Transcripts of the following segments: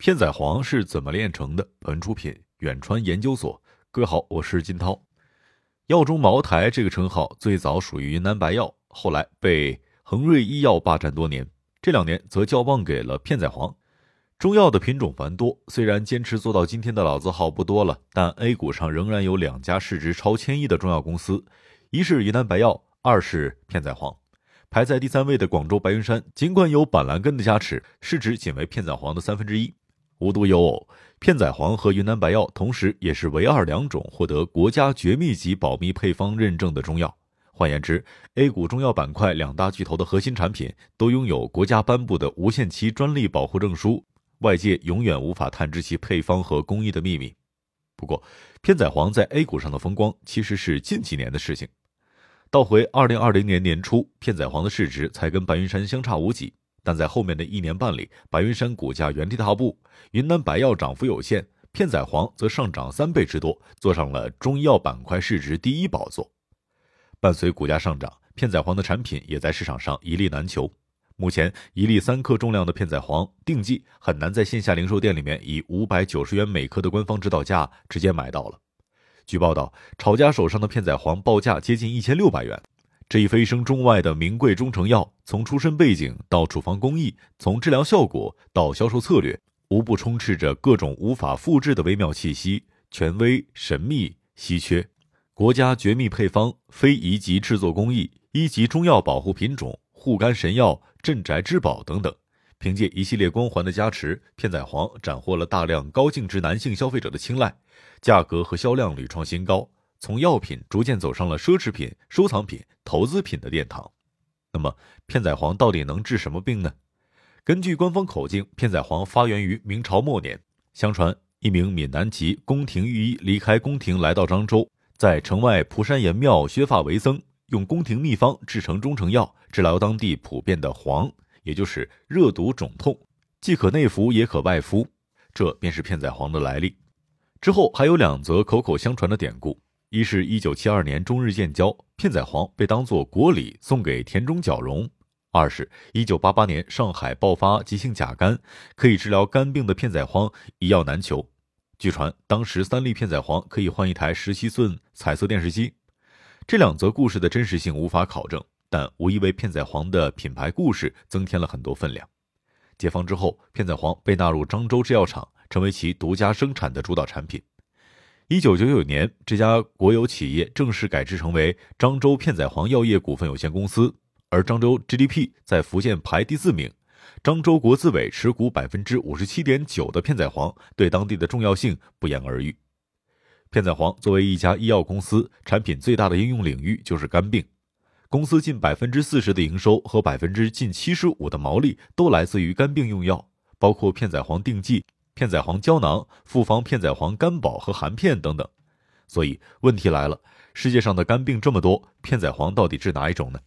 片仔癀是怎么炼成的？本出品，远川研究所。各位好，我是金涛。药中茅台这个称号最早属于云南白药，后来被恒瑞医药霸占多年，这两年则交棒给了片仔癀。中药的品种繁多，虽然坚持做到今天的老字号不多了，但 A 股上仍然有两家市值超千亿的中药公司，一是云南白药，二是片仔癀。排在第三位的广州白云山，尽管有板蓝根的加持，市值仅为片仔癀的1/3。无独有偶，片仔癀和云南白药同时也是唯二两种获得国家绝密级保密配方认证的中药。换言之， A 股中药板块两大巨头的核心产品都拥有国家颁布的无限期专利保护证书，外界永远无法探知其配方和工艺的秘密。不过，片仔癀在 A 股上的风光其实是近几年的事情。到回2020年年初，片仔癀的市值才跟白云山相差无几，但在后面的一年半里，白云山股价原地踏步，云南白药涨幅有限，片仔癀则上涨3倍之多，坐上了中医药板块市值第一宝座。伴随股价上涨，片仔癀的产品也在市场上一粒难求。目前1粒3克重量的片仔癀定剂很难在线下零售店里面以590元每克的官方指导价直接买到了。据报道，炒家手上的片仔癀报价接近1600元。这一蜚声中外的名贵中成药，从出身背景到处方工艺，从治疗效果到销售策略，无不充斥着各种无法复制的微妙气息，权威、神秘、稀缺。国家绝密配方、非一级制作工艺、一级中药保护品种、护肝神药、镇宅之宝等等，凭借一系列光环的加持，片仔癀斩获了大量高净值男性消费者的青睐，价格和销量屡创新高，从药品逐渐走上了奢侈品、收藏品、投资品的殿堂。那么，片仔癀到底能治什么病呢？根据官方口径，片仔癀发源于明朝末年。相传，一名闽南籍宫廷御医离开宫廷来到漳州，在城外蒲山岩庙削发为僧，用宫廷秘方制成中成药，治疗当地普遍的癀，也就是热毒肿痛，既可内服也可外敷，这便是片仔癀的来历。之后还有2则口口相传的典故，一是1972年中日建交，片仔癀被当作国礼送给田中角荣；二是1988年上海爆发急性甲肝，可以治疗肝病的片仔癀一药难求。据传当时3粒片仔癀可以换一台17寸彩色电视机。这2则故事的真实性无法考证，但无疑为片仔癀的品牌故事增添了很多分量。解放之后，片仔癀被纳入漳州制药厂，成为其独家生产的主导产品。1999年，这家国有企业正式改制成为漳州片仔癀药业股份有限公司，而漳州 GDP 在福建排第4名。漳州国资委持股 57.9% 的片仔癀对当地的重要性不言而喻。片仔癀作为一家医药公司，产品最大的应用领域就是肝病。公司近 40% 的营收和近 75% 的毛利都来自于肝病用药，包括片仔癀定剂、片仔癀胶囊、复方片仔癀肝宝和含片等等。所以问题来了，世界上的肝病这么多，片仔癀到底治哪一种呢？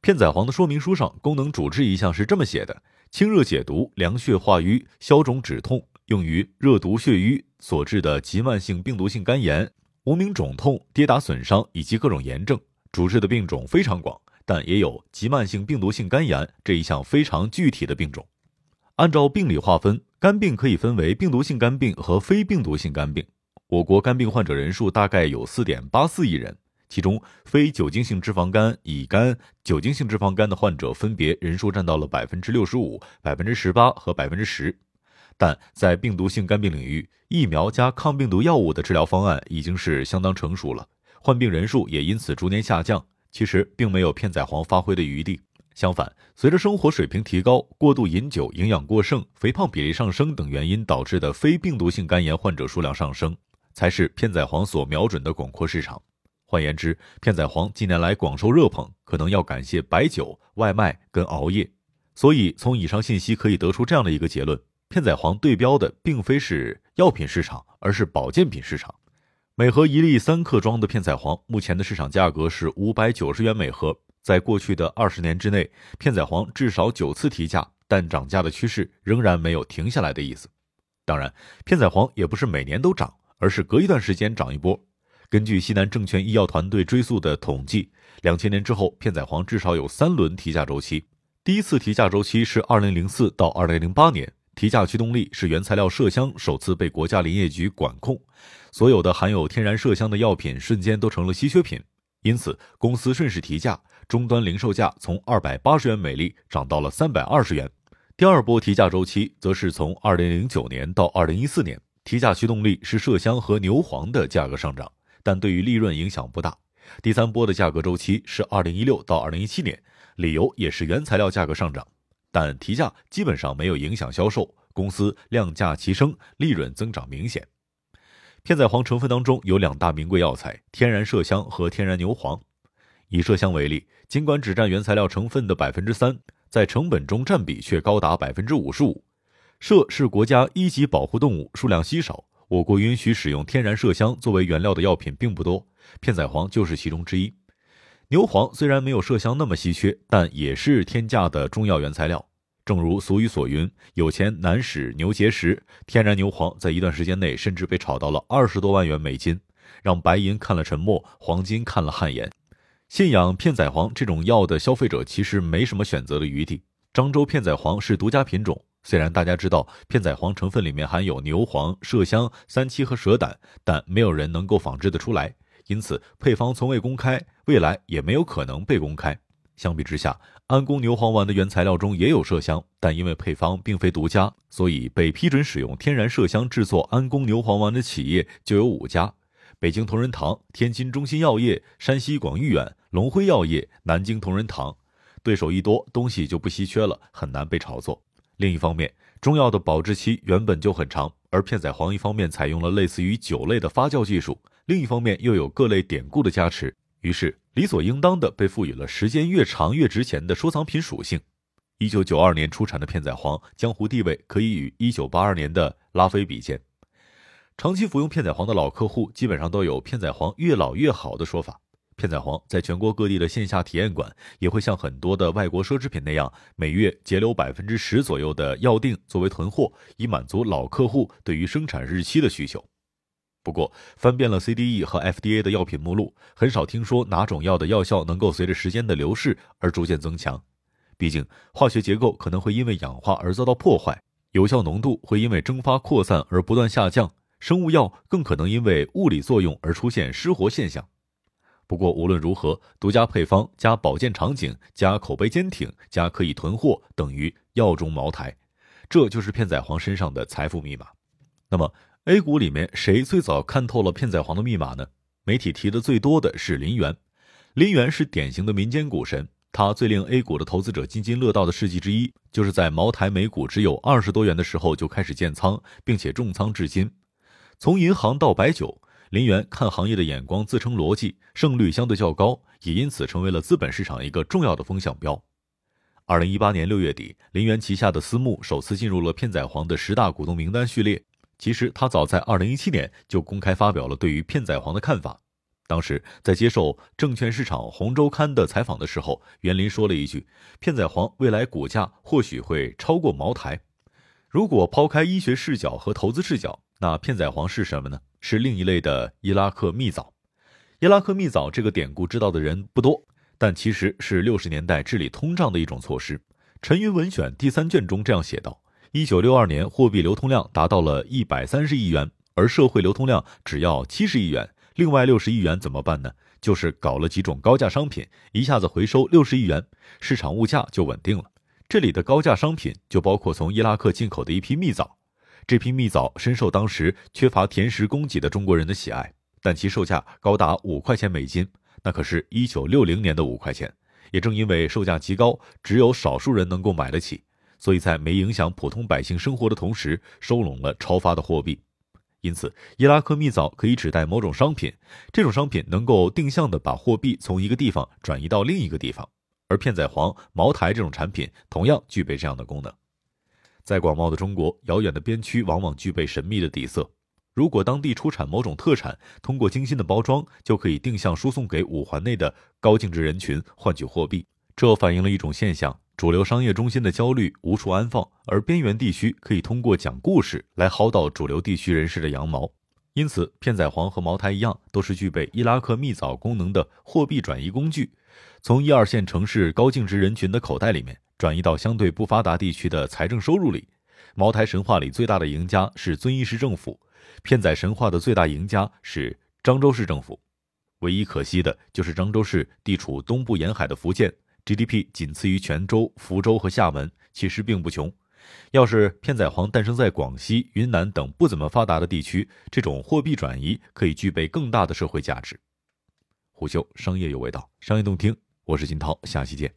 片仔癀的说明书上功能主治一项是这么写的：清热解毒、凉血化瘀、消肿止痛，用于热毒血瘀所致的急慢性病毒性肝炎、无名肿痛、跌打损伤以及各种炎症。主治的病种非常广，但也有急慢性病毒性肝炎这一项非常具体的病种。按照病理划分，肝病可以分为病毒性肝病和非病毒性肝病。我国肝病患者人数大概有 4.84 亿人，其中非酒精性脂肪肝、乙肝、酒精性脂肪肝的患者分别人数占到了 65%、18% 和 10%。但在病毒性肝病领域，疫苗加抗病毒药物的治疗方案已经是相当成熟了，患病人数也因此逐年下降。其实并没有片仔癀发挥的余地，相反，随着生活水平提高，过度饮酒、营养过剩、肥胖比例上升等原因导致的非病毒性肝炎患者数量上升，才是片仔癀所瞄准的广阔市场。换言之，片仔癀近年来广受热捧，可能要感谢白酒、外卖跟熬夜。所以从以上信息可以得出这样的一个结论：片仔癀对标的并非是药品市场，而是保健品市场。每盒1粒3克装的片仔癀，目前的市场价格是590元每盒。在过去的20年之内，片仔癀至少9次提价，但涨价的趋势仍然没有停下来的意思。当然，片仔癀也不是每年都涨，而是隔一段时间涨一波。根据西南证券医药团队追溯的统计，2000 年之后，片仔癀至少有3轮提价周期。第一次提价周期是2004到2008年。皮价驱动力是原材料麝香首次被国家林业局管控，所有的含有天然麝香的药品瞬间都成了稀缺品，因此公司顺势提价，终端零售价从280元每粒涨到了320元。第二波提价周期则是从2009年到2014年，提价驱动力是麝香和牛黄的价格上涨，但对于利润影响不大。第三波的价格周期是2016到2017年，理由也是原材料价格上涨。但提价基本上没有影响销售，公司量价齐升，利润增长明显。片仔癀成分当中有两大名贵药材，天然麝香和天然牛黄。以麝香为例，尽管只占原材料成分的 3%， 在成本中占比却高达 55%。麝是国家1级保护动物，数量稀少，我国允许使用天然麝香作为原料的药品并不多，片仔癀就是其中之一。牛黄虽然没有麝香那么稀缺，但也是天价的中药原材料。正如俗语所云，有钱难使牛结石，天然牛黄在一段时间内甚至被炒到了20多万元每斤，让白银看了沉默，黄金看了汗颜。信仰片仔癀这种药的消费者其实没什么选择的余地。漳州片仔癀是独家品种，虽然大家知道片仔癀成分里面含有牛黄、麝香、三七和蛇胆，但没有人能够仿制得出来，因此配方从未公开，未来也没有可能被公开。相比之下，安宫牛黄丸的原材料中也有麝香，但因为配方并非独家，所以被批准使用天然麝香制作安宫牛黄丸的企业就有5家：北京同仁堂、天津中心药业、山西广誉远、龙辉药业、南京同仁堂。对手一多，东西就不稀缺了，很难被炒作。另一方面，中药的保质期原本就很长，而片仔癀一方面采用了类似于酒类的发酵技术，另一方面又有各类典故的加持，于是理所应当的被赋予了时间越长越值钱的收藏品属性。1992年出产的片仔癀江湖地位可以与1982年的拉菲比肩。长期服用片仔癀的老客户基本上都有片仔癀越老越好的说法。片仔癀在全国各地的线下体验馆也会像很多的外国奢侈品那样，每月截留 10% 左右的药定作为囤货，以满足老客户对于生产日期的需求。不过，翻遍了 CDE 和 FDA 的药品目录，很少听说哪种药的药效能够随着时间的流逝而逐渐增强。毕竟，化学结构可能会因为氧化而遭到破坏，有效浓度会因为蒸发扩散而不断下降，生物药更可能因为物理作用而出现失活现象。不过，无论如何，独家配方加保健场景加口碑坚挺加可以囤货，等于药中茅台。这就是片仔癀身上的财富密码。那么A 股里面谁最早看透了片仔癀的密码呢？媒体提的最多的是林园。林园是典型的民间股神，他最令 A 股的投资者津津乐道的事迹之一，就是在茅台每股只有20多元的时候就开始建仓，并且重仓至今。从银行到白酒，林园看行业的眼光自称逻辑，胜率相对较高，也因此成为了资本市场一个重要的风向标。2018年6月底，林园旗下的私募首次进入了片仔癀的10大股东名单序列。其实他早在2017年就公开发表了对于片仔癀的看法。当时在接受证券市场红周刊的采访的时候，袁林说了一句，片仔癀未来股价或许会超过茅台。如果抛开医学视角和投资视角，那片仔癀是什么呢？是另一类的伊拉克蜜枣。伊拉克蜜枣这个典故知道的人不多，但其实是60年代治理通胀的一种措施。陈云文选第3卷中这样写道，1962年货币流通量达到了130亿元，而社会流通量只要70亿元，另外60亿元怎么办呢？就是搞了几种高价商品，一下子回收60亿元，市场物价就稳定了。这里的高价商品就包括从伊拉克进口的一批蜜枣。这批蜜枣深受当时缺乏甜食供给的中国人的喜爱，但其售价高达5块钱每斤，那可是1960年的5块钱。也正因为售价极高，只有少数人能够买得起，所以在没影响普通百姓生活的同时，收拢了超发的货币。因此，伊拉克蜜枣可以指代某种商品，这种商品能够定向地把货币从一个地方转移到另一个地方。而片仔癀、茅台这种产品同样具备这样的功能。在广袤的中国，遥远的边区往往具备神秘的底色。如果当地出产某种特产，通过精心的包装，就可以定向输送给5环内的高净值人群，换取货币。这反映了一种现象，主流商业中心的焦虑无处安放，而边缘地区可以通过讲故事来薅到主流地区人士的羊毛。因此，片仔癀和茅台一样，都是具备伊拉克蜜枣功能的货币转移工具，从1、2线城市高净值人群的口袋里面转移到相对不发达地区的财政收入里。茅台神话里最大的赢家是遵义市政府，片仔神话的最大赢家是漳州市政府。唯一可惜的就是漳州市地处东部沿海的福建， GDP 仅次于泉州、福州和厦门，其实并不穷。要是片仔癀诞生在广西、云南等不怎么发达的地区，这种货币转移可以具备更大的社会价值。虎嗅商业有味道，商业动听，我是金涛，下期见。